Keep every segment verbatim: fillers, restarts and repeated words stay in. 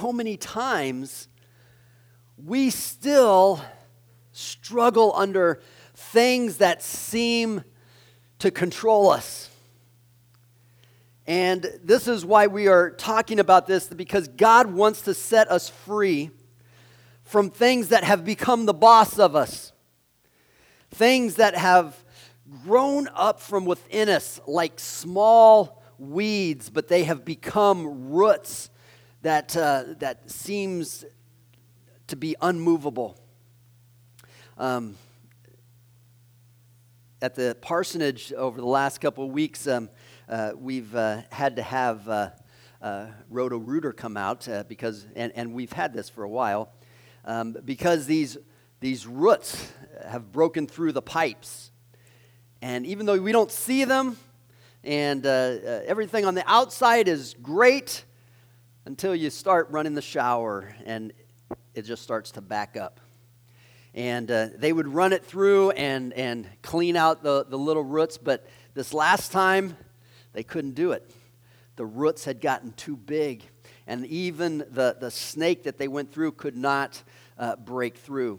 so many times we still struggle under things that seem to control us. And this is why we are talking about this, because God wants to set us free from things that have become the boss of us, things that have grown up from within us like small weeds, but they have become roots that uh, that seems to be unmovable. Um, at the parsonage over the last couple of weeks, um, uh, we've uh, had to have uh, uh, Roto Rooter come out uh, because, and, and we've had this for a while, um, because these these roots have broken through the pipes. And even though we don't see them, and uh, uh, everything on the outside is great, until you start running the shower, and it just starts to back up. And uh, they would run it through and and clean out the, the little roots, but this last time, they couldn't do it. The roots had gotten too big, and even the, the snake that they went through could not uh, break through,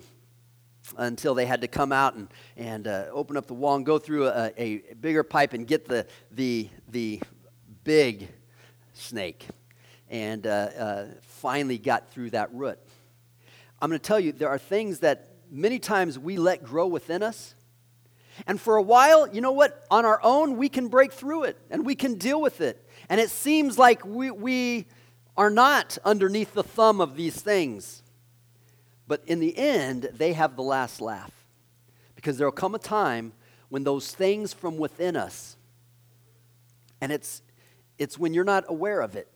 until they had to come out and, and uh, open up the wall and go through a, a bigger pipe and get the the the big snake, and uh, uh, finally got through that root. I'm going to tell you, there are things that many times we let grow within us, and for a while, you know what, on our own, we can break through it, and we can deal with it, and it seems like we, we are not underneath the thumb of these things. But in the end, they have the last laugh, because there will come a time when those things from within us, and it's it's when you're not aware of it,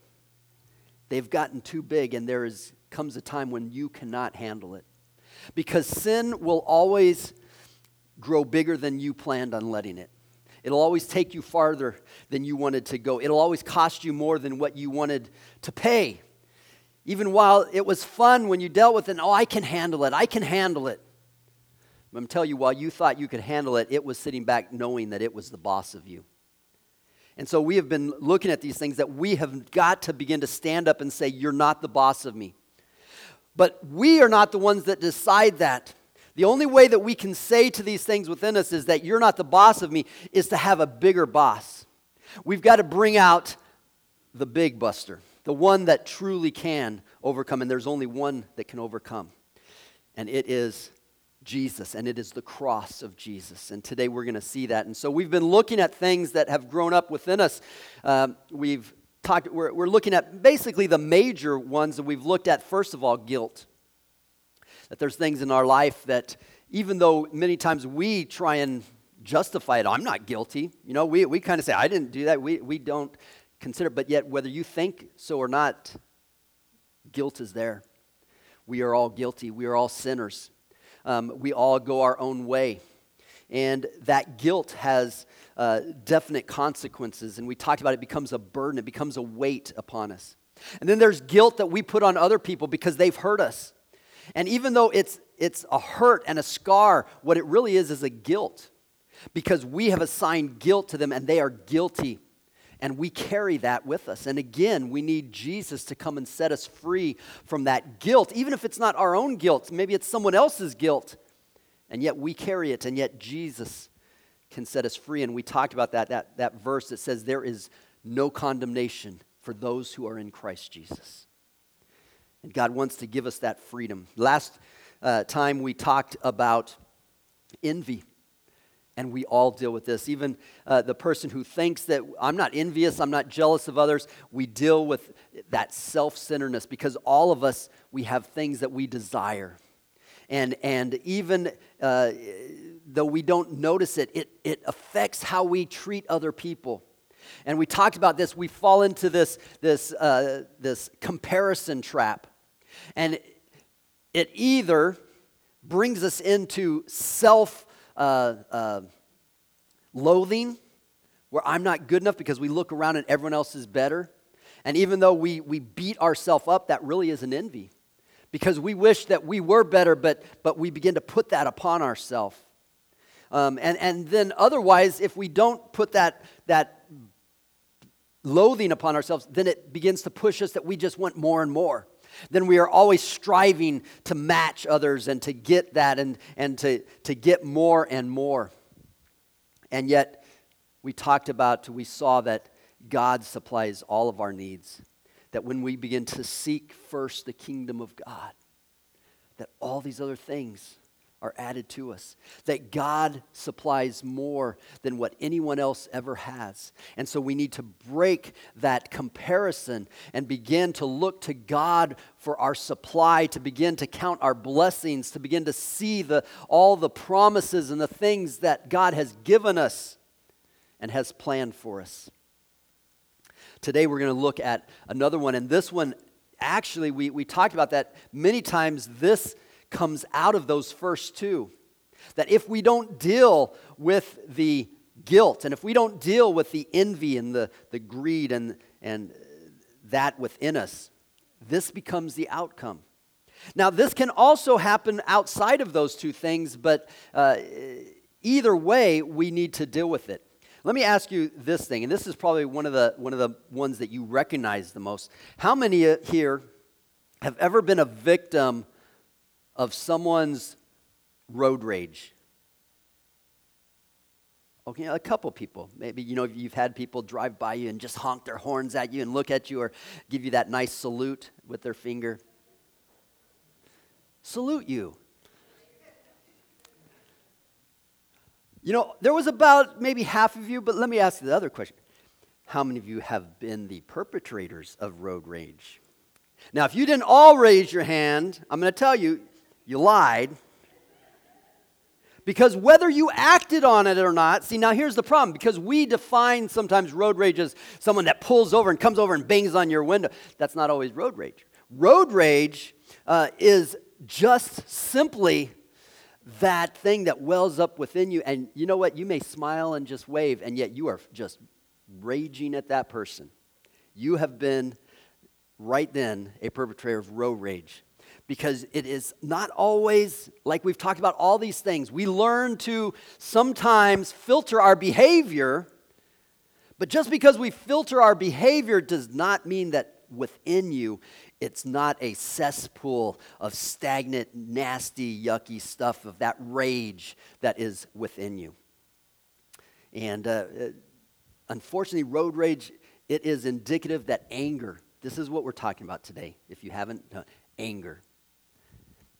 they've gotten too big, and there is comes a time when you cannot handle it, because sin will always grow bigger than you planned on letting it. It'll always take you farther than you wanted to go. It'll always cost you more than what you wanted to pay. Even while it was fun when you dealt with it, and, oh, I can handle it, I can handle it. But I'm telling you, while you thought you could handle it, it was sitting back knowing that it was the boss of you. And so we have been looking at these things that we have got to begin to stand up and say, you're not the boss of me. But we are not the ones that decide that. The only way that we can say to these things within us is that you're not the boss of me is to have a bigger boss. We've got to bring out the big buster, the one that truly can overcome, and there's only one that can overcome, and it is Jesus, and it is the cross of Jesus, and today we're going to see that. And so we've been looking at things that have grown up within us. Um, we've talked, we're, we're looking at basically the major ones that we've looked at. First of all, guilt, that there's things in our life that even though many times we try and justify it, I'm not guilty, you know, we, we kind of say, I didn't do that, we, we don't consider, but yet whether you think so or not, guilt is there. We are all guilty. We are all sinners. Um, we all go our own way. And that guilt has uh, definite consequences, and we talked about it becomes a burden. It becomes a weight upon us. And then there's guilt that we put on other people because they've hurt us. And even though it's, it's a hurt and a scar, what it really is is a guilt, because we have assigned guilt to them, and they are guilty. And we carry that with us. And again, we need Jesus to come and set us free from that guilt, even if it's not our own guilt. Maybe it's someone else's guilt, and yet we carry it, and yet Jesus can set us free. And we talked about that, that, that verse that says there is no condemnation for those who are in Christ Jesus. And God wants to give us that freedom. Last uh, time we talked about envy. And we all deal with this. Even uh, the person who thinks that I'm not envious, I'm not jealous of others, we deal with that self-centeredness, because all of us, we have things that we desire. And and even uh, though we don't notice it, it, it affects how we treat other people. And we talked about this. We fall into this, this, uh, this comparison trap. And it either brings us into self Uh, uh, loathing, where I'm not good enough because we look around and everyone else is better. And even though we, we beat ourselves up, that really is an envy, because we wish that we were better, but but we begin to put that upon ourselves. Um, and, and then otherwise, if we don't put that, that loathing upon ourselves, then it begins to push us that we just want more and more. then we are always striving to match others and to get that and, and to, to get more and more. And yet, we talked about, we saw that God supplies all of our needs. That when we begin to seek first the kingdom of God, that all these other things are added to us. That God supplies more than what anyone else ever has. And so we need to break that comparison and begin to look to God for our supply, to begin to count our blessings, to begin to see the, all the promises and the things that God has given us and has planned for us. Today we're going to look at another one, and this one, actually, we, we talked about that many times. This comes out of those first two, that if we don't deal with the guilt and if we don't deal with the envy and the, the greed and, and that within us, this becomes the outcome. Now, this can also happen outside of those two things, but uh, either way, we need to deal with it. Let me ask you this thing, and this is probably one of the one of the ones that you recognize the most. How many here have ever been a victim of someone's road rage? Okay, a couple people. Maybe, you know, you've had people drive by you and just honk their horns at you and look at you or give you that nice salute with their finger. Salute you. You know, there was about maybe half of you, but let me ask you the other question. How many of you have been the perpetrators of road rage? Now, if you didn't all raise your hand, I'm going to tell you, you lied. Because whether you acted on it or not, see, now here's the problem. Because we define sometimes road rage as someone that pulls over and comes over and bangs on your window. That's not always road rage. Road rage uh, is just simply that thing that wells up within you. And you know what? You may smile and just wave, and yet you are just raging at that person. You have been right then a perpetrator of road rage, because it is not always, like we've talked about all these things, we learn to sometimes filter our behavior, but just because we filter our behavior does not mean that within you it's not a cesspool of stagnant, nasty, yucky stuff of that rage that is within you. And uh, unfortunately, road rage, it is indicative that anger, this is what we're talking about today, if you haven't done anger.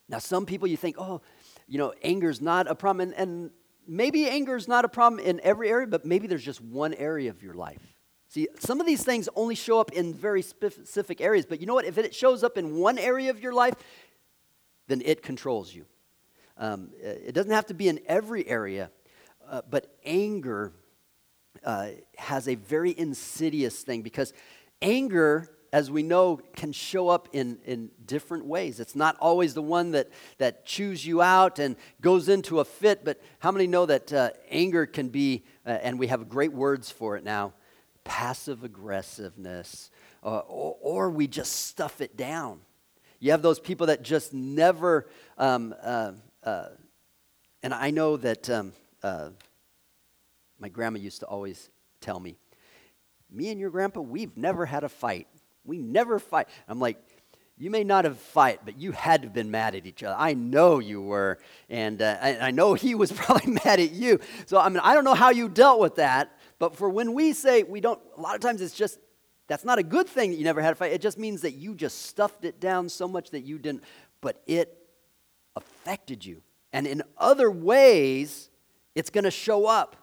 Now, some people, you think, oh, you know, anger is not a problem. And, and maybe anger is not a problem in every area, but maybe there's just one area of your life. See, some of these things only show up in very specific areas. But you know what? If it shows up in one area of your life, then it controls you. Um, it doesn't have to be in every area, uh, but anger uh, has a very insidious thing, because anger, as we know, can show up in, in different ways. It's not always the one that, that chews you out and goes into a fit, but how many know that uh, anger can be, uh, and we have great words for it now, passive aggressiveness, uh, or, or we just stuff it down. You have those people that just never, um, uh, uh, and I know that um, uh, my grandma used to always tell me, me and your grandpa, we've never had a fight. We never fight. I'm like, you may not have fight, but you had to have been mad at each other. I know you were, and uh, I, I know he was probably mad at you. So, I mean, I don't know how you dealt with that, but for when we say we don't, a lot of times it's just, that's not a good thing that you never had a fight. It just means that you just stuffed it down so much that you didn't, but it affected you. And in other ways, it's going to show up.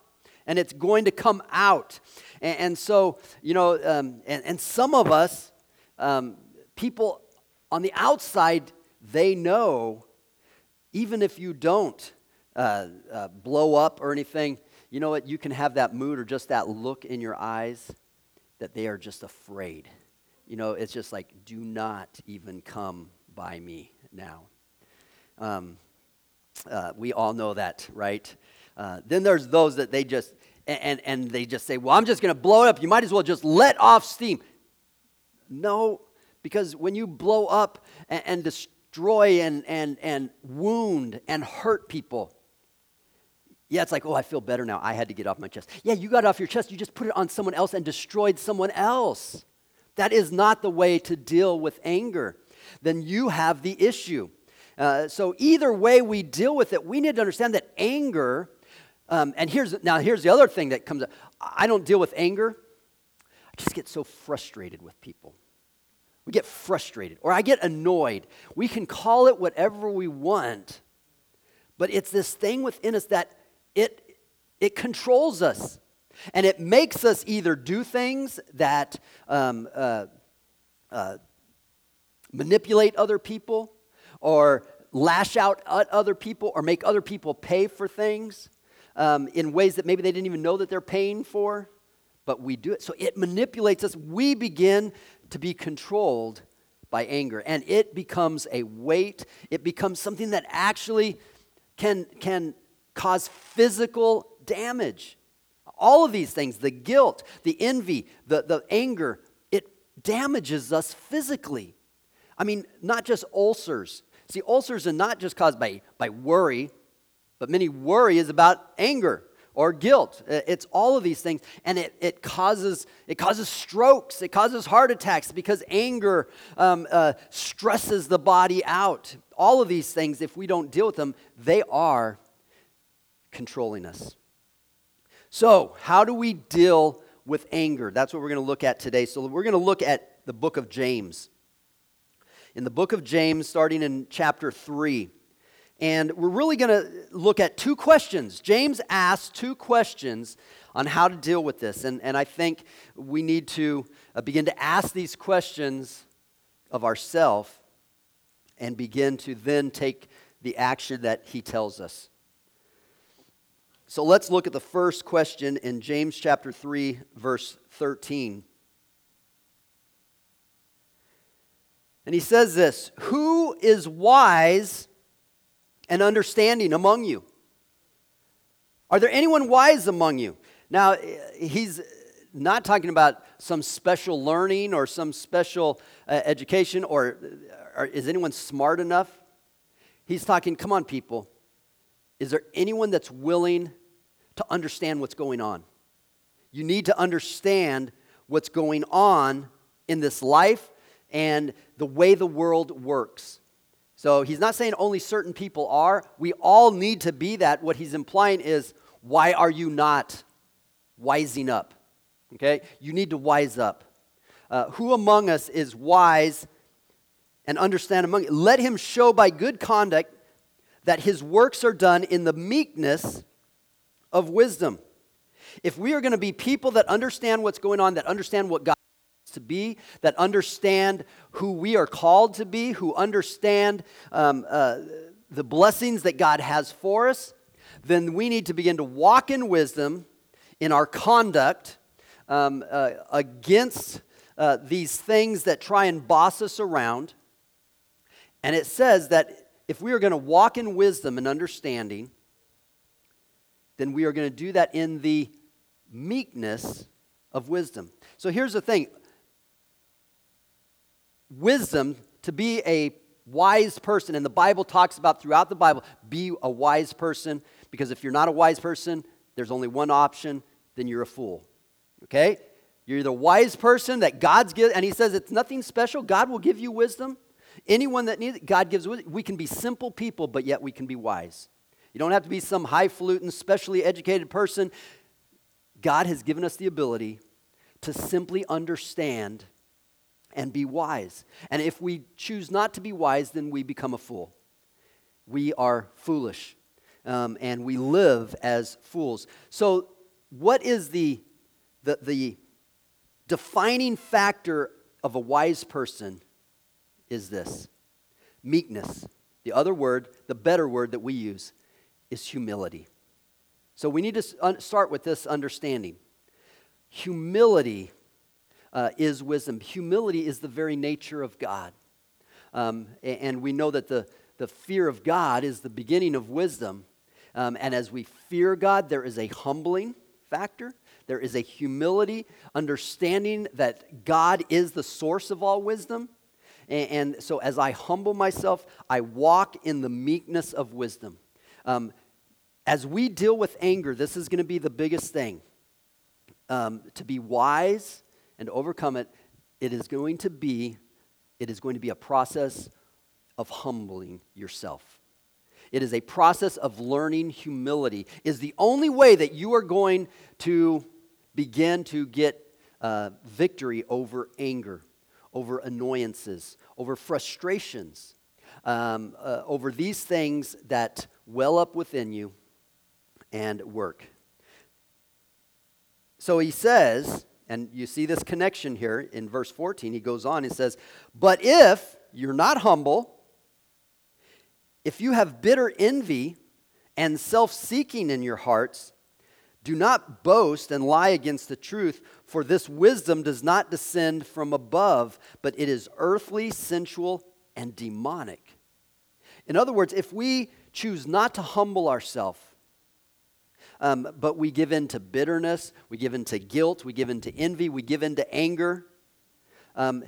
And it's going to come out. And, and so, you know, um, and, and some of us, um, people on the outside, they know, even if you don't uh, uh, blow up or anything, you know what, you can have that mood or just that look in your eyes that they are just afraid. You know, it's just like, do not even come by me now. Um, uh, we all know that, right? Uh, then there's those that they just, and, and they just say, well, I'm just going to blow it up. You might as well just let off steam. No, because when you blow up and, and destroy and, and, and wound and hurt people, yeah, it's like, oh, I feel better now. I had to get off my chest. Yeah, you got it off your chest. You just put it on someone else and destroyed someone else. That is not the way to deal with anger. then you have the issue. Uh, so either way we deal with it, we need to understand that anger, um, and here's now here's the other thing that comes up. I don't deal with anger. I just get so frustrated with people. We get frustrated, or I get annoyed. We can call it whatever we want, but it's this thing within us that it it controls us, and it makes us either do things that um, uh, uh, manipulate other people, or lash out at other people, or make other people pay for things um, in ways that maybe they didn't even know that they're paying for, but we do it. So it manipulates us. We begin to be controlled by anger, and it becomes a weight. It becomes something that actually can, can cause physical damage. All of these things, the guilt, the envy, the, the anger, it damages us physically. I mean, not just ulcers. See, ulcers are not just caused by, by worry, but many worry is about anger or guilt. It's all of these things, and it, it causes it causes strokes, it causes heart attacks, because anger um, uh, stresses the body out. All of these things, if we don't deal with them, they are controlling us. So, how do we deal with anger? That's what we're going to look at today. So we're going to look at the book of James. In the book of James, starting in chapter three. And we're really going to look at two questions. James asks two questions on how to deal with this. And, and I think we need to begin to ask these questions of ourselves and begin to then take the action that he tells us. So let's look at the first question in James chapter three, verse thirteen. And he says this: who is wise and understanding among you? Are there anyone wise among you? Now, he's not talking about some special learning or some special uh, education or, or is anyone smart enough? He's talking, come on, people. Is there anyone that's willing to understand what's going on? You need to understand what's going on in this life and the way the world works. So he's not saying only certain people are. We all need to be that. What he's implying is, why are you not wising up? Okay? You need to wise up. Uh, who among us is wise and understand among you? Let him show by good conduct that his works are done in the meekness of wisdom. If we are going to be people that understand what's going on, that understand what God to be, that understand who we are called to be, who understand um, uh, the blessings that God has for us, then we need to begin to walk in wisdom in our conduct um, uh, against uh, these things that try and boss us around. And it says that if we are going to walk in wisdom and understanding, then we are going to do that in the meekness of wisdom. So here's the thing. Wisdom, to be a wise person, and the Bible talks about throughout the Bible, be a wise person, because if you're not a wise person, there's only one option, then you're a fool, okay? You're either a wise person that God's given, and he says it's nothing special, God will give you wisdom. Anyone that needs it, God gives wisdom. We can be simple people, but yet we can be wise. You don't have to be some highfalutin, specially educated person. God has given us the ability to simply understand and be wise. And if we choose not to be wise, then we become a fool. We are foolish, um, and we live as fools. So what is the, the, the defining factor of a wise person is this: meekness. The other word, the better word that we use, is humility. So we need to start with this understanding. Humility Uh, is wisdom. Humility is the very nature of God. Um, and we know that the, the fear of God is the beginning of wisdom. Um, and as we fear God, there is a humbling factor. There is a humility, understanding that God is the source of all wisdom. And, and so as I humble myself, I walk in the meekness of wisdom. Um, as we deal with anger, this is going to be the biggest thing. Um, to be wise and overcome it, it is going to be It is going to be a process of humbling yourself. It is a process of learning humility. It is the only way that you are going to begin to get uh, victory over anger, over annoyances, over frustrations, um, uh, over these things that well up within you and work. So he says, and you see this connection here in verse fourteen, he goes on and says, but if you're not humble, if you have bitter envy and self-seeking in your hearts, do not boast and lie against the truth, for this wisdom does not descend from above, but it is earthly, sensual, and demonic. In other words, if we choose not to humble ourselves, um, but we give in to bitterness, we give in to guilt, we give in to envy, we give in to anger, um,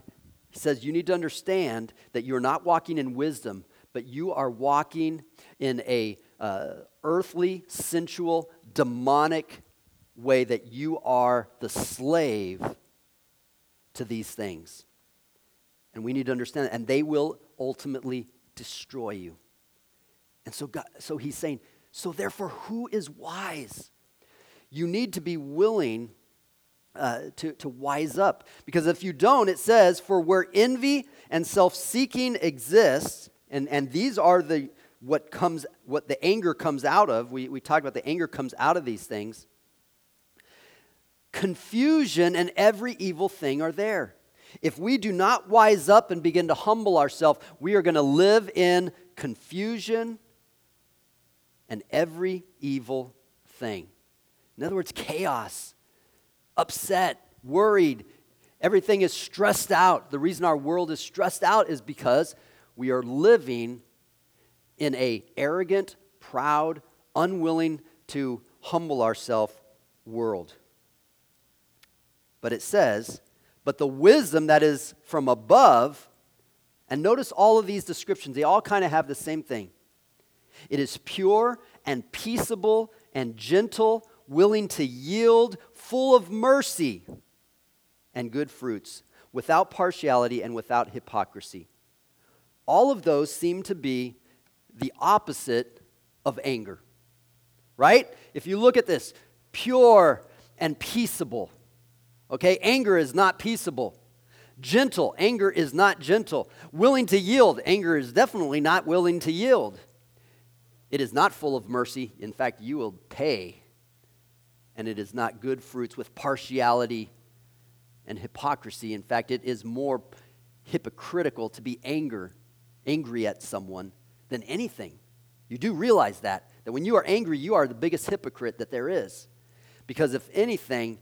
he says you need to understand that you're not walking in wisdom, but you are walking in a uh, earthly, sensual, demonic way that you are the slave to these things. And we need to understand that. And they will ultimately destroy you. And so, God, so he's saying, so therefore, who is wise? You need to be willing Uh, to, to wise up. Because if you don't, it says, for where envy and self-seeking exists, and, and these are the what comes, what the anger comes out of. We, we talked about the anger comes out of these things. Confusion and every evil thing are there. If we do not wise up and begin to humble ourselves, we are going to live in confusion and every evil thing. In other words, chaos. Upset, worried, everything is stressed out. The reason our world is stressed out is because we are living in a arrogant, proud, unwilling to humble ourselves world. But it says, but the wisdom that is from above, and notice all of these descriptions, they all kind of have the same thing. It is pure and peaceable and gentle, willing to yield, full of mercy and good fruits, without partiality and without hypocrisy. All of those seem to be the opposite of anger, right? If you look at this, pure and peaceable, okay? Anger is not peaceable. Gentle, anger is not gentle. Willing to yield, anger is definitely not willing to yield. It is not full of mercy. In fact, you will pay. And it is not good fruits, with partiality and hypocrisy. In fact, it is more hypocritical to be anger, angry at someone than anything. You do realize that, that when you are angry, you are the biggest hypocrite that there is. Because if anything,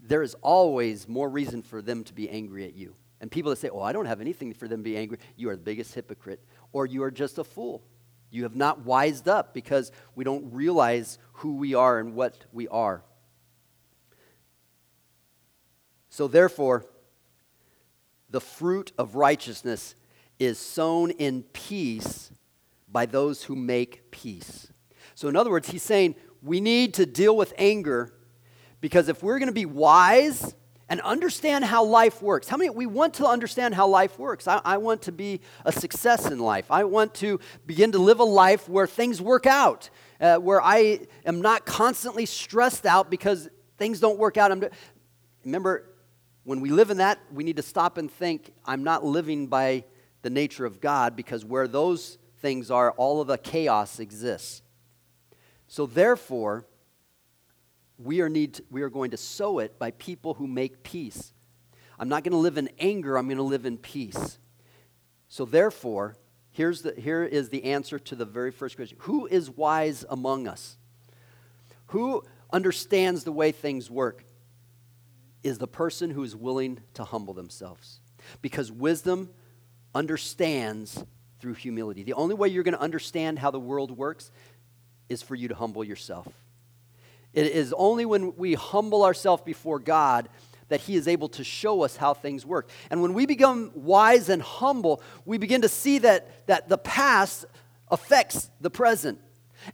there is always more reason for them to be angry at you. And people that say, oh, I don't have anything for them to be angry, you are the biggest hypocrite, or you are just a fool. You have not wised up because we don't realize who we are and what we are. So therefore, the fruit of righteousness is sown in peace by those who make peace. So in other words, he's saying we need to deal with anger, because if we're going to be wise and understand how life works. How many, we want to understand how life works. I, I want to be a success in life. I want to begin to live a life where things work out, uh, where I am not constantly stressed out because things don't work out. I'm do- Remember, when we live in that, we need to stop and think, I'm not living by the nature of God, because where those things are, all of the chaos exists. So therefore, We are, need to, we are going to sow it by people who make peace. I'm not going to live in anger. I'm going to live in peace. So therefore, here's the, here is the answer to the very first question. Who is wise among us? Who understands the way things work? Is the person who is willing to humble themselves. Because wisdom understands through humility. The only way you're going to understand how the world works is for you to humble yourself. It is only when we humble ourselves before God that He is able to show us how things work. And when we become wise and humble, we begin to see that, that the past affects the present.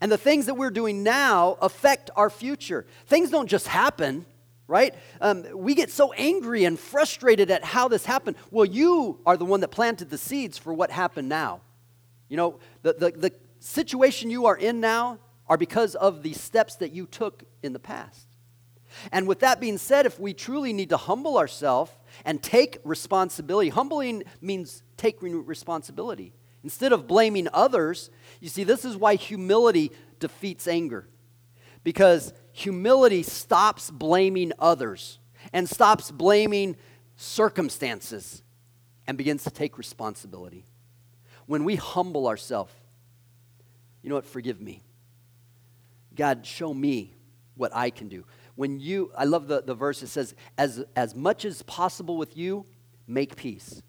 And the things that we're doing now affect our future. Things don't just happen. right? Um, we get so angry and frustrated at how this happened. Well, you are the one that planted the seeds for what happened now. You know, the, the, the situation you are in now are because of the steps that you took in the past. And with that being said, if we truly need to humble ourselves and take responsibility, humbling means taking responsibility. Instead of blaming others, you see, this is why humility defeats anger. Because humility stops blaming others and stops blaming circumstances and begins to take responsibility. When we humble ourselves, you know what, forgive me. God, show me what I can do. When you, I love the, the verse, it says, as, as much as possible with you, make peace.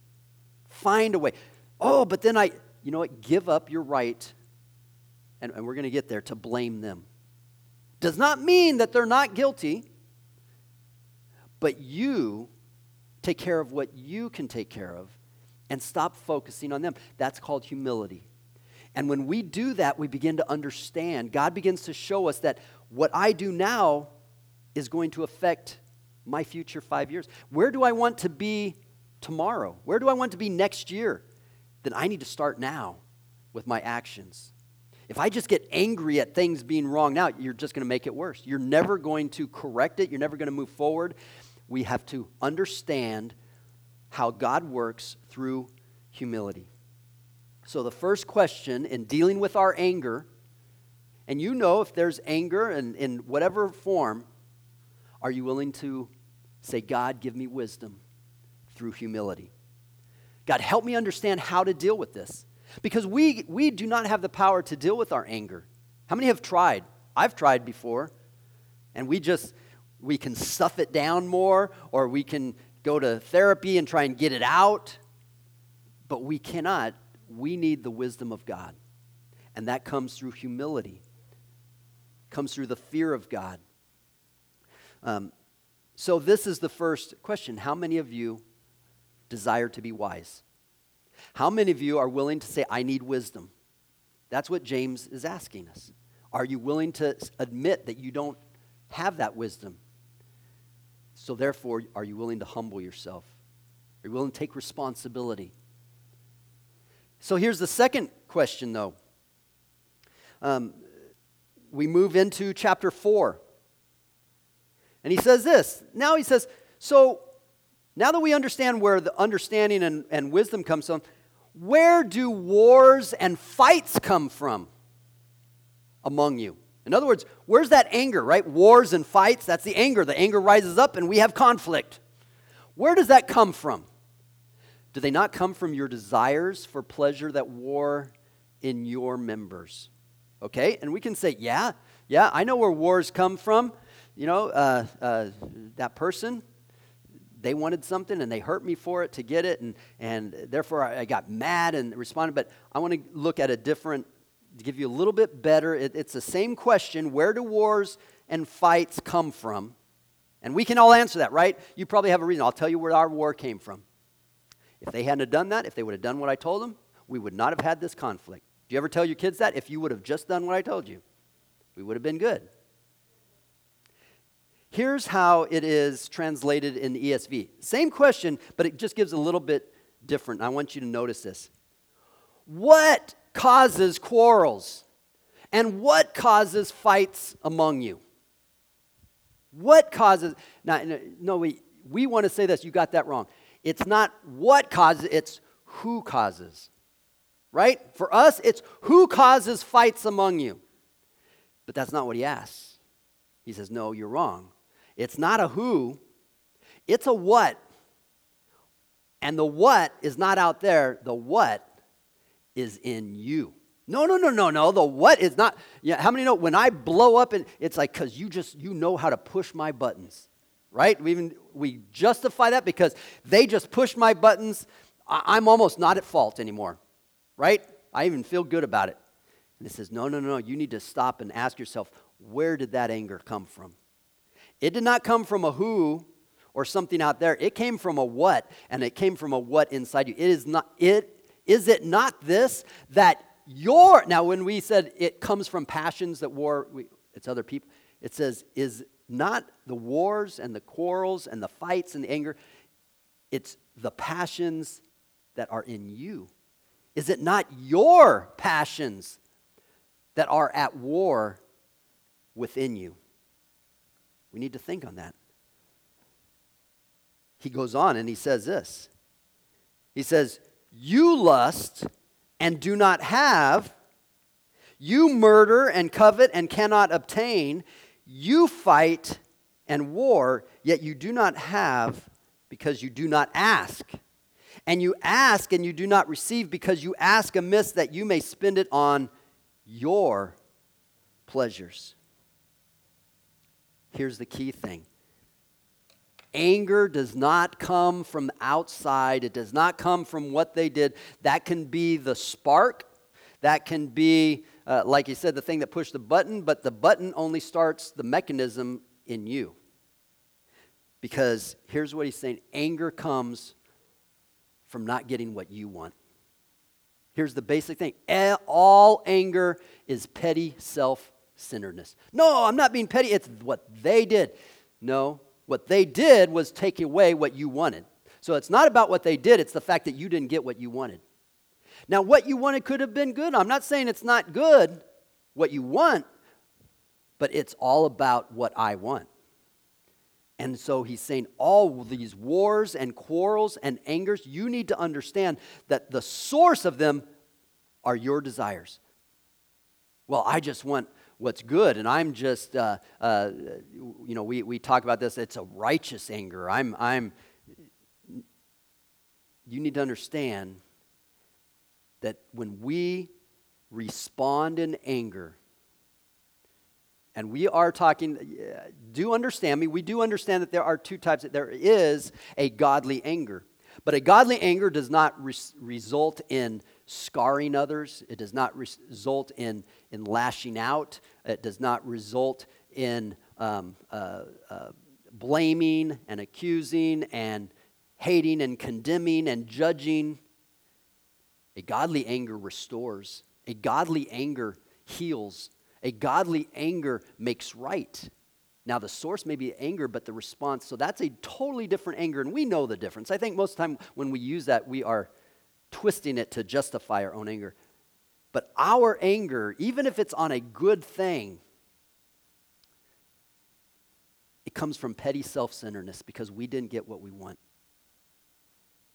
Find a way. Oh, but then I, you know what, give up your right, and, and we're going to get there, to blame them. Does not mean that they're not guilty, but you take care of what you can take care of and stop focusing on them. That's called humility. And when we do that, we begin to understand. God begins to show us that what I do now is going to affect my future five years. Where do I want to be tomorrow? Where do I want to be next year? Then I need to start now with my actions. If I just get angry at things being wrong now, you're just going to make it worse. You're never going to correct it. You're never going to move forward. We have to understand how God works through humility. So the first question in dealing with our anger, and you know if there's anger in, in whatever form, are you willing to say, God, give me wisdom through humility? God, help me understand how to deal with this. Because we we do not have the power to deal with our anger. How many have tried? I've tried before. And we just, we can stuff it down more, or we can go to therapy and try and get it out. But we cannot. We need the wisdom of God. And that comes through humility. Comes through the fear of God. Um, so this is the first question. How many of you desire to be wise? How many of you are willing to say, I need wisdom? That's what James is asking us. Are you willing to admit that you don't have that wisdom? So therefore, are you willing to humble yourself? Are you willing to take responsibility? So here's the second question, though. Um, we move into chapter four. And he says this. Now he says, so now that we understand where the understanding and, and wisdom comes from, where do wars and fights come from among you? In other words, where's that anger, right? Wars and fights, that's the anger. The anger rises up and we have conflict. Where does that come from? Do they not come from your desires for pleasure that war in your members? Okay, and we can say, yeah, yeah, I know where wars come from. You know, uh, uh, that person, they wanted something, and they hurt me for it to get it, and, and therefore I got mad and responded. But I want to look at a different, to give you a little bit better. It, it's the same question, where do wars and fights come from? And we can all answer that, right? You probably have a reason. I'll tell you where our war came from. If they hadn't have done that, if they would have done what I told them, we would not have had this conflict. Do you ever tell your kids that? If you would have just done what I told you, we would have been good. Here's how it is translated in the E S V. Same question, but it just gives a little bit different. I want you to notice this. What causes quarrels? And what causes fights among you? What causes... Now, no, we, we want to say this. You got that wrong. It's not what causes, it's who causes. Right? For us, it's who causes fights among you. But that's not what he asks. He says, no, you're wrong. It's not a who, it's a what. And the what is not out there. The what is in you. No, no, no, no, no. The what is not. Yeah, how many know when I blow up, and it's like because you just you know how to push my buttons, right? We even we justify that because they just push my buttons. I, I'm almost not at fault anymore, right? I even feel good about it. And it says, no, no, no. You need to stop and ask yourself, where did that anger come from? It did not come from a who or something out there. It came from a what, and it came from a what inside you. It is not it. Is it not this that your now? When we said it comes from passions that war, we, it's other people. It says is not the wars and the quarrels and the fights and the anger. It's the passions that are in you. Is it not your passions that are at war within you? We need to think on that. He goes on and he says this. He says, you lust and do not have. You murder and covet and cannot obtain. You fight and war, yet you do not have because you do not ask. And you ask and you do not receive because you ask amiss that you may spend it on your pleasures. Here's the key thing. Anger does not come from outside. It does not come from what they did. That can be the spark. That can be, uh, like you said, the thing that pushed the button, but the button only starts the mechanism in you. Because here's what he's saying. Anger comes from not getting what you want. Here's the basic thing. All anger is petty self-centeredness. No, I'm not being petty. It's what they did. No. What they did was take away what you wanted. So it's not about what they did. It's the fact that you didn't get what you wanted. Now, what you wanted could have been good. I'm not saying it's not good, what you want, but it's all about what I want. And so he's saying all these wars and quarrels and angers, you need to understand that the source of them are your desires. Well, I just want what's good, and I'm just, uh, uh, you know, we, we talk about this, it's a righteous anger. I'm, I'm, you need to understand that when we respond in anger, and we are talking, do understand me, we do understand that there are two types, that there is a godly anger. But a godly anger does not res- result in scarring others. It does not res- result in, in lashing out. It does not result in um, uh, uh, blaming and accusing and hating and condemning and judging. A godly anger restores. A godly anger heals. A godly anger makes right. Now, the source may be anger, but the response, so that's a totally different anger, and we know the difference. I think most of the time when we use that, we are twisting it to justify our own anger. But our anger, even if it's on a good thing, it comes from petty self-centeredness because we didn't get what we want.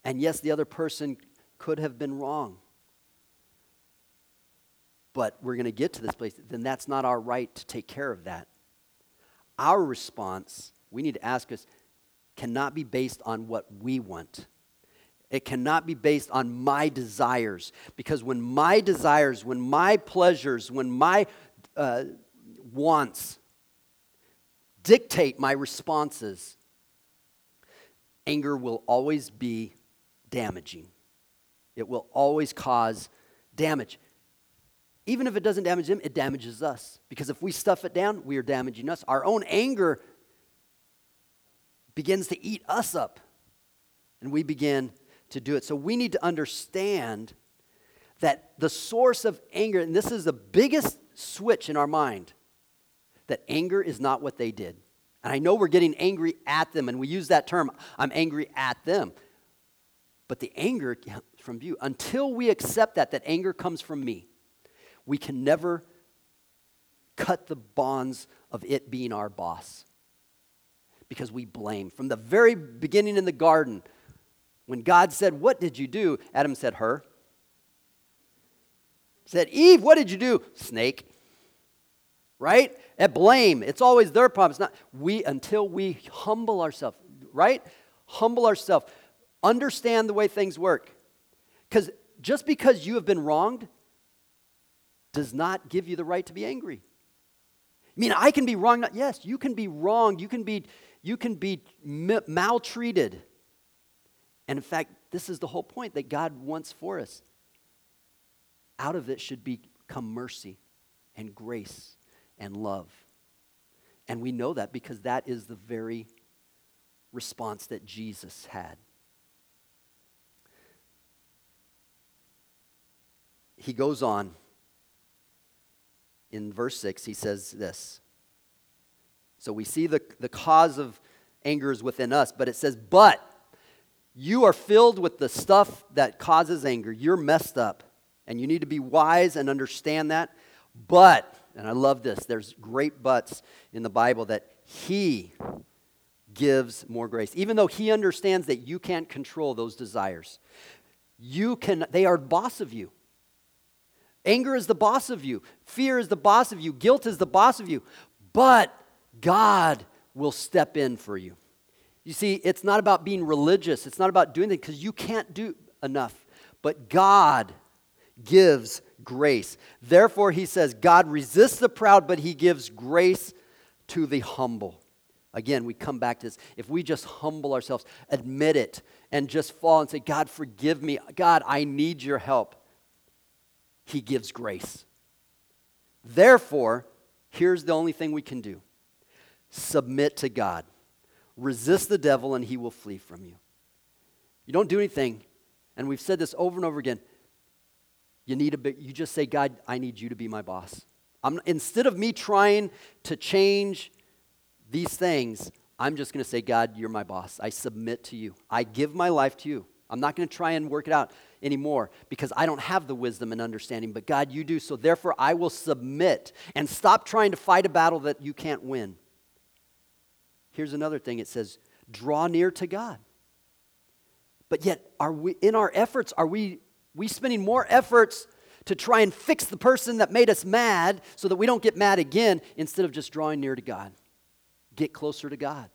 And yes, the other person could have been wrong. But we're going to get to this place, then that's not our right to take care of that. Our response, we need to ask us, cannot be based on what we want. It cannot be based on my desires. Because when my desires, when my pleasures, when my uh, wants dictate my responses, anger will always be damaging. It will always cause damage. Even if it doesn't damage them, it damages us. Because if we stuff it down, we are damaging us. Our own anger begins to eat us up. And we begin to do it. So we need to understand that the source of anger, and this is the biggest switch in our mind, that anger is not what they did. And I know we're getting angry at them, and we use that term, I'm angry at them. But the anger from you, until we accept that, that anger comes from me, we can never cut the bonds of it being our boss because we blame. From the very beginning in the garden, when God said, what did you do? Adam said, her. He said, Eve, what did you do? Snake. Right? At blame. It's always their problem. It's not we until we humble ourselves. Right? Humble ourselves. Understand the way things work. Because just because you have been wronged does not give you the right to be angry. I mean, I can be wrong. Not, yes, you can be wrong. You can be, you can be m- maltreated. And in fact, this is the whole point that God wants for us. Out of it should be, come mercy and grace and love. And we know that because that is the very response that Jesus had. He goes on. In verse six, he says this. So we see the, the cause of anger is within us, but it says, but you are filled with the stuff that causes anger. You're messed up, and you need to be wise and understand that. But, and I love this, there's great buts in the Bible, that he gives more grace. Even though he understands that you can't control those desires, you can, they are the boss of you. Anger is the boss of you. Fear is the boss of you. Guilt is the boss of you. But God will step in for you. You see, it's not about being religious. It's not about doing things, because you can't do enough. But God gives grace. Therefore, he says, God resists the proud, but he gives grace to the humble. Again, we come back to this. If we just humble ourselves, admit it, and just fall and say, God, forgive me. God, I need your help. He gives grace. Therefore, here's the only thing we can do. Submit to God. Resist the devil, and he will flee from you. You don't do anything, and we've said this over and over again. You need a big, you just say, God, I need you to be my boss. I'm, instead of me trying to change these things, I'm just going to say, God, you're my boss. I submit to you. I give my life to you. I'm not going to try and work it out anymore, because I don't have the wisdom and understanding, but God, you do. So therefore, I will submit and stop trying to fight a battle that you can't win. Here's another thing. It says, draw near to God. But yet, are we in our efforts, are we we spending more efforts to try and fix the person that made us mad so that we don't get mad again, instead of just drawing near to God? Get closer to God.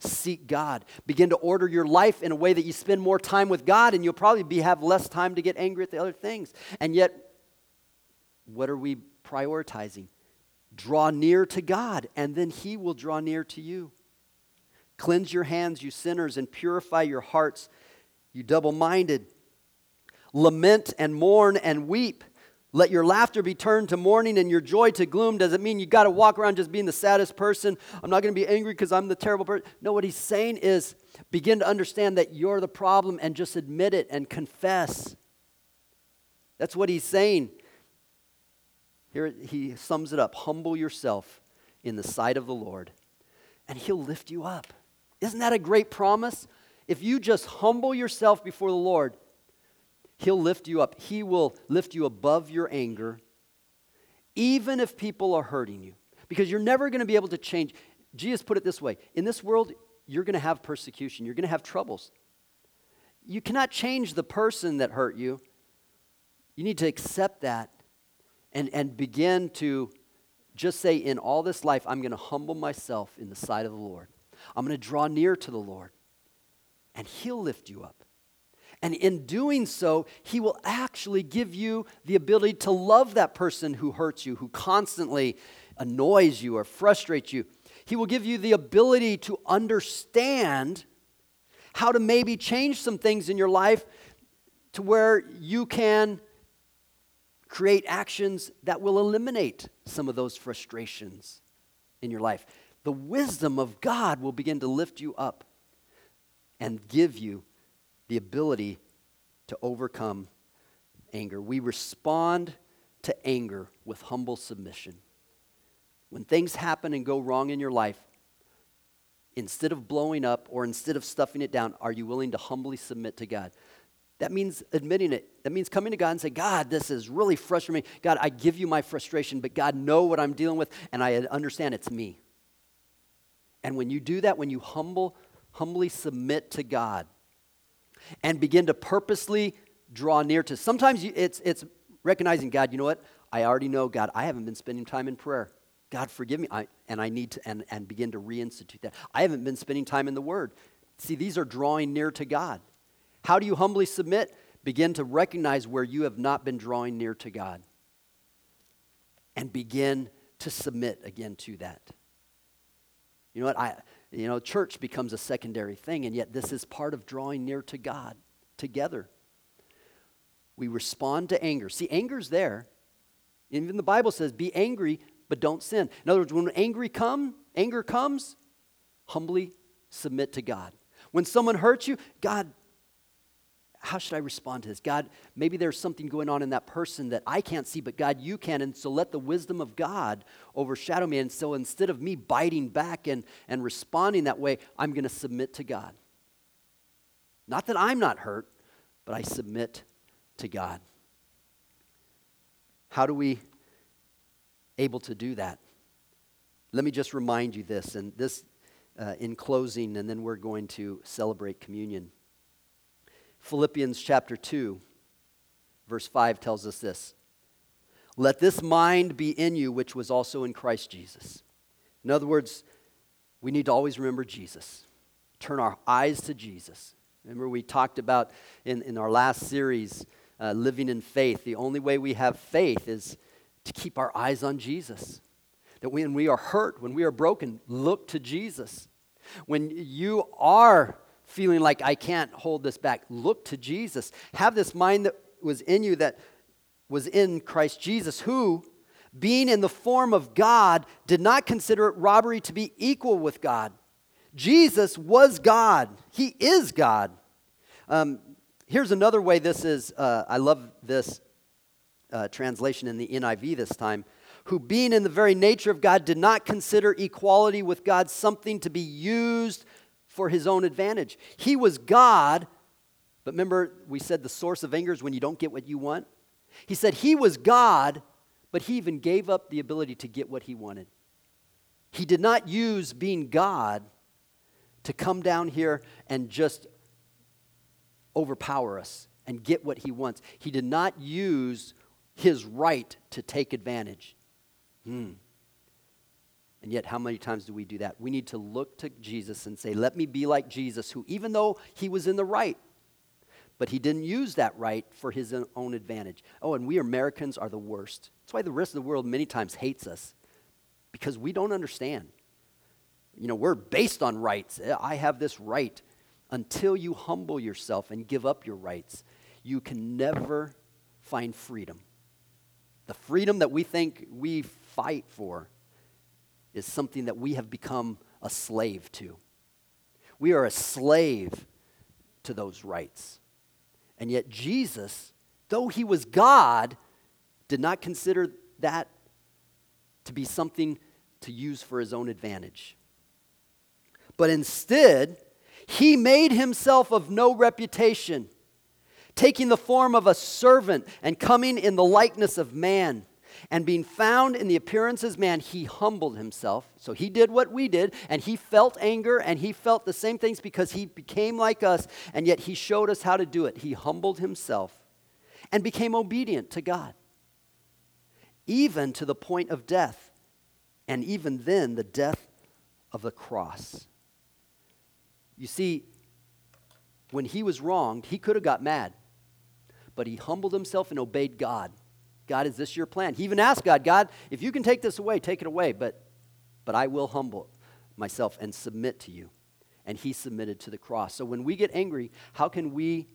Seek God. Begin to order your life in a way that you spend more time with God, and you'll probably be, have less time to get angry at the other things. And yet, what are we prioritizing? Draw near to God, and then he will draw near to you. Cleanse your hands, you sinners, and purify your hearts, you double-minded. Lament and mourn and weep. Let your laughter be turned to mourning and your joy to gloom. Doesn't mean you got to walk around just being the saddest person. I'm not going to be angry because I'm the terrible person. No, what he's saying is, begin to understand that you're the problem and just admit it and confess. That's what he's saying. Here he sums it up. Humble yourself in the sight of the Lord, and he'll lift you up. Isn't that a great promise? If you just humble yourself before the Lord, he'll lift you up. He will lift you above your anger, even if people are hurting you, because you're never going to be able to change. Jesus put it this way. In this world, you're going to have persecution. You're going to have troubles. You cannot change the person that hurt you. You need to accept that and, and begin to just say, in all this life, I'm going to humble myself in the sight of the Lord. I'm going to draw near to the Lord, and he'll lift you up. And in doing so, he will actually give you the ability to love that person who hurts you, who constantly annoys you or frustrates you. He will give you the ability to understand how to maybe change some things in your life to where you can create actions that will eliminate some of those frustrations in your life. The wisdom of God will begin to lift you up and give you the ability to overcome anger. We respond to anger with humble submission. When things happen and go wrong in your life, instead of blowing up or instead of stuffing it down, are you willing to humbly submit to God? That means admitting it. That means coming to God and say, God, this is really frustrating me. God, I give you my frustration, but God, know what I'm dealing with, and I understand it's me. And when you do that, when you humble, humbly submit to God, and begin to purposely draw near to. Sometimes it's it's recognizing, God, you know what? I already know, God, I haven't been spending time in prayer. God, forgive me, I, and I need to, and, and begin to reinstitute that. I haven't been spending time in the Word. See, these are drawing near to God. How do you humbly submit? Begin to recognize where you have not been drawing near to God, and begin to submit again to that. You know what? I... You know, church becomes a secondary thing, and yet this is part of drawing near to God together. We respond to anger. See, anger's there. Even the Bible says, be angry, but don't sin. In other words, when angry come, anger comes, humbly submit to God. When someone hurts you, God, how should I respond to this? God, maybe there's something going on in that person that I can't see, but God, you can. And so let the wisdom of God overshadow me. And so instead of me biting back and, and responding that way, I'm going to submit to God. Not that I'm not hurt, but I submit to God. How do we able to do that? Let me just remind you this, and this uh, in closing, and then we're going to celebrate communion. Philippians chapter two, verse five tells us this. Let this mind be in you, which was also in Christ Jesus. In other words, we need to always remember Jesus. Turn our eyes to Jesus. Remember we talked about in, in our last series, uh, living in faith. The only way we have faith is to keep our eyes on Jesus. That when we are hurt, when we are broken, look to Jesus. When you are feeling like I can't hold this back, look to Jesus. Have this mind that was in you, that was in Christ Jesus, who, being in the form of God, did not consider it robbery to be equal with God. Jesus was God. He is God. Um, here's another way this is, uh, I love this uh, translation in the N I V this time. Who being in the very nature of God did not consider equality with God something to be used for his own advantage. He was God, but remember we said the source of anger is when you don't get what you want? He said he was God, but he even gave up the ability to get what he wanted. He did not use being God to come down here and just overpower us and get what he wants. He did not use his right to take advantage. Hmm. And yet, how many times do we do that? We need to look to Jesus and say, let me be like Jesus, who even though he was in the right, but he didn't use that right for his own advantage. Oh, and we Americans are the worst. That's why the rest of the world many times hates us, because we don't understand. You know, we're based on rights. I have this right. Until you humble yourself and give up your rights, you can never find freedom. The freedom that we think we fight for is something that we have become a slave to. We are a slave to those rights. And yet Jesus, though he was God, did not consider that to be something to use for his own advantage. But instead, he made himself of no reputation, taking the form of a servant and coming in the likeness of man. And being found in the appearance as man, he humbled himself. So he did what we did, and he felt anger, and he felt the same things because he became like us, and yet he showed us how to do it. He humbled himself and became obedient to God, even to the point of death, and even then the death of the cross. You see, when he was wronged, he could have got mad, but he humbled himself and obeyed God. God, is this your plan? He even asked God, God, if you can take this away, take it away, but, but I will humble myself and submit to you. And he submitted to the cross. So when we get angry, how can we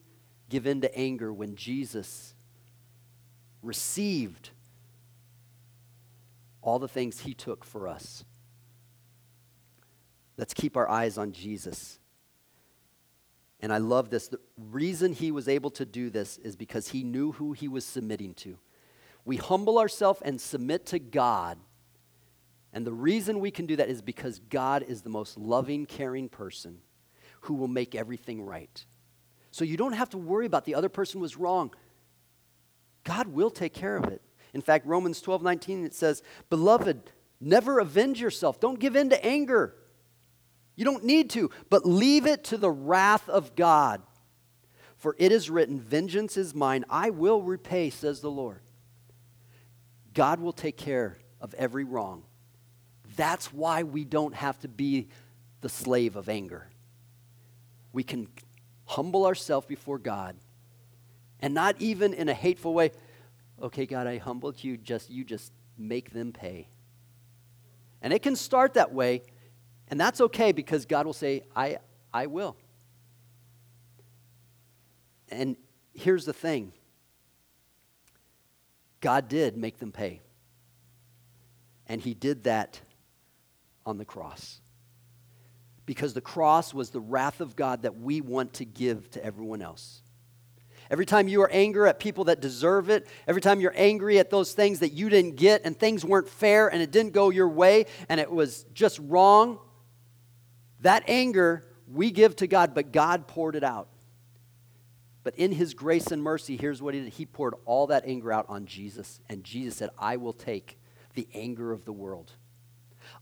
give in to anger when Jesus received all the things he took for us? Let's keep our eyes on Jesus. And I love this. The reason he was able to do this is because he knew who he was submitting to. We humble ourselves and submit to God. And the reason we can do that is because God is the most loving, caring person who will make everything right. So you don't have to worry about the other person was wrong. God will take care of it. In fact, Romans twelve nineteen, it says, Beloved, never avenge yourself. Don't give in to anger. You don't need to, but leave it to the wrath of God. For it is written, Vengeance is mine, I will repay, says the Lord. God will take care of every wrong. That's why we don't have to be the slave of anger. We can humble ourselves before God, and not even in a hateful way. Okay, God, I humbled you. Just you just make them pay. And it can start that way, and that's okay because God will say, I, I will. And here's the thing. God did make them pay. And he did that on the cross. Because the cross was the wrath of God that we want to give to everyone else. every time you are angry at people that deserve it, every time you're angry at those things that you didn't get and things weren't fair and it didn't go your way and it was just wrong, that anger we give to God, but God poured it out. But in his grace and mercy, here's what he did. He poured all that anger out on Jesus, and Jesus said, I will take the anger of the world.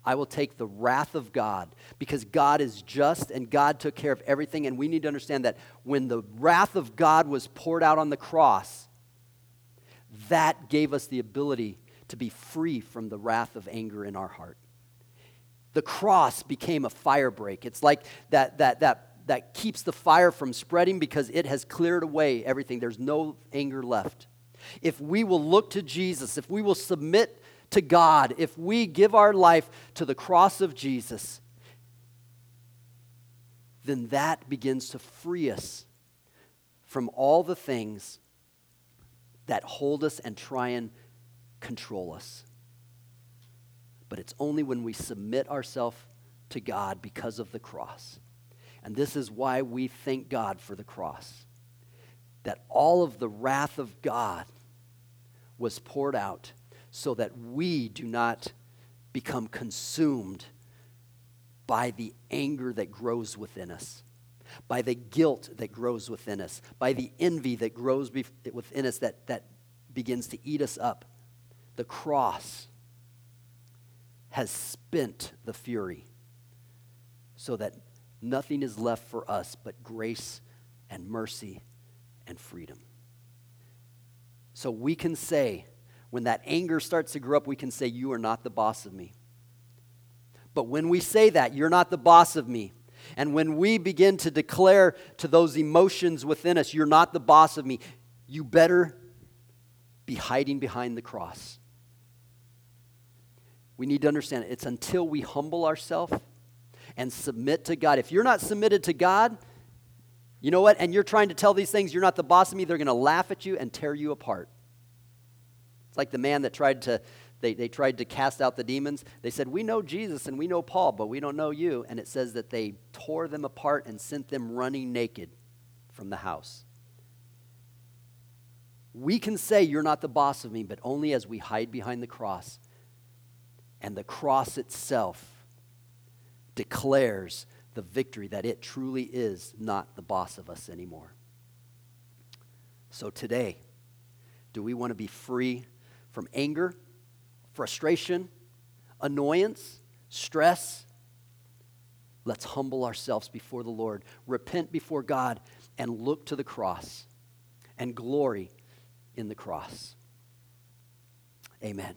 I will take the wrath of God, because God is just and God took care of everything. And we need to understand that when the wrath of God was poured out on the cross, that gave us the ability to be free from the wrath of anger in our heart. The cross became a fire break. It's like that that that that keeps the fire from spreading because it has cleared away everything. There's no anger left. If we will look to Jesus, if we will submit to God, if we give our life to the cross of Jesus, then that begins to free us from all the things that hold us and try and control us. But it's only when we submit ourselves to God because of the cross. And this is why we thank God for the cross, that all of the wrath of God was poured out so that we do not become consumed by the anger that grows within us, by the guilt that grows within us, by the envy that grows bef- within us that, that begins to eat us up. The cross has spent the fury so that nothing is left for us but grace and mercy and freedom. So we can say, when that anger starts to grow up, we can say, you are not the boss of me. But when we say that, you're not the boss of me, and when we begin to declare to those emotions within us, you're not the boss of me, you better be hiding behind the cross. We need to understand it's until we humble ourselves and submit to God. If you're not submitted to God, you know what? And you're trying to tell these things, you're not the boss of me, they're going to laugh at you and tear you apart. It's like the man that tried to, they, they tried to cast out the demons. They said, we know Jesus and we know Paul, but we don't know you. And it says that they tore them apart and sent them running naked from the house. We can say, you're not the boss of me, but only as we hide behind the cross. And the cross itself declares the victory that it truly is not the boss of us anymore. So today, do we want to be free from anger, frustration, annoyance, stress? Let's humble ourselves before the Lord, repent before God, and look to the cross and glory in the cross. Amen.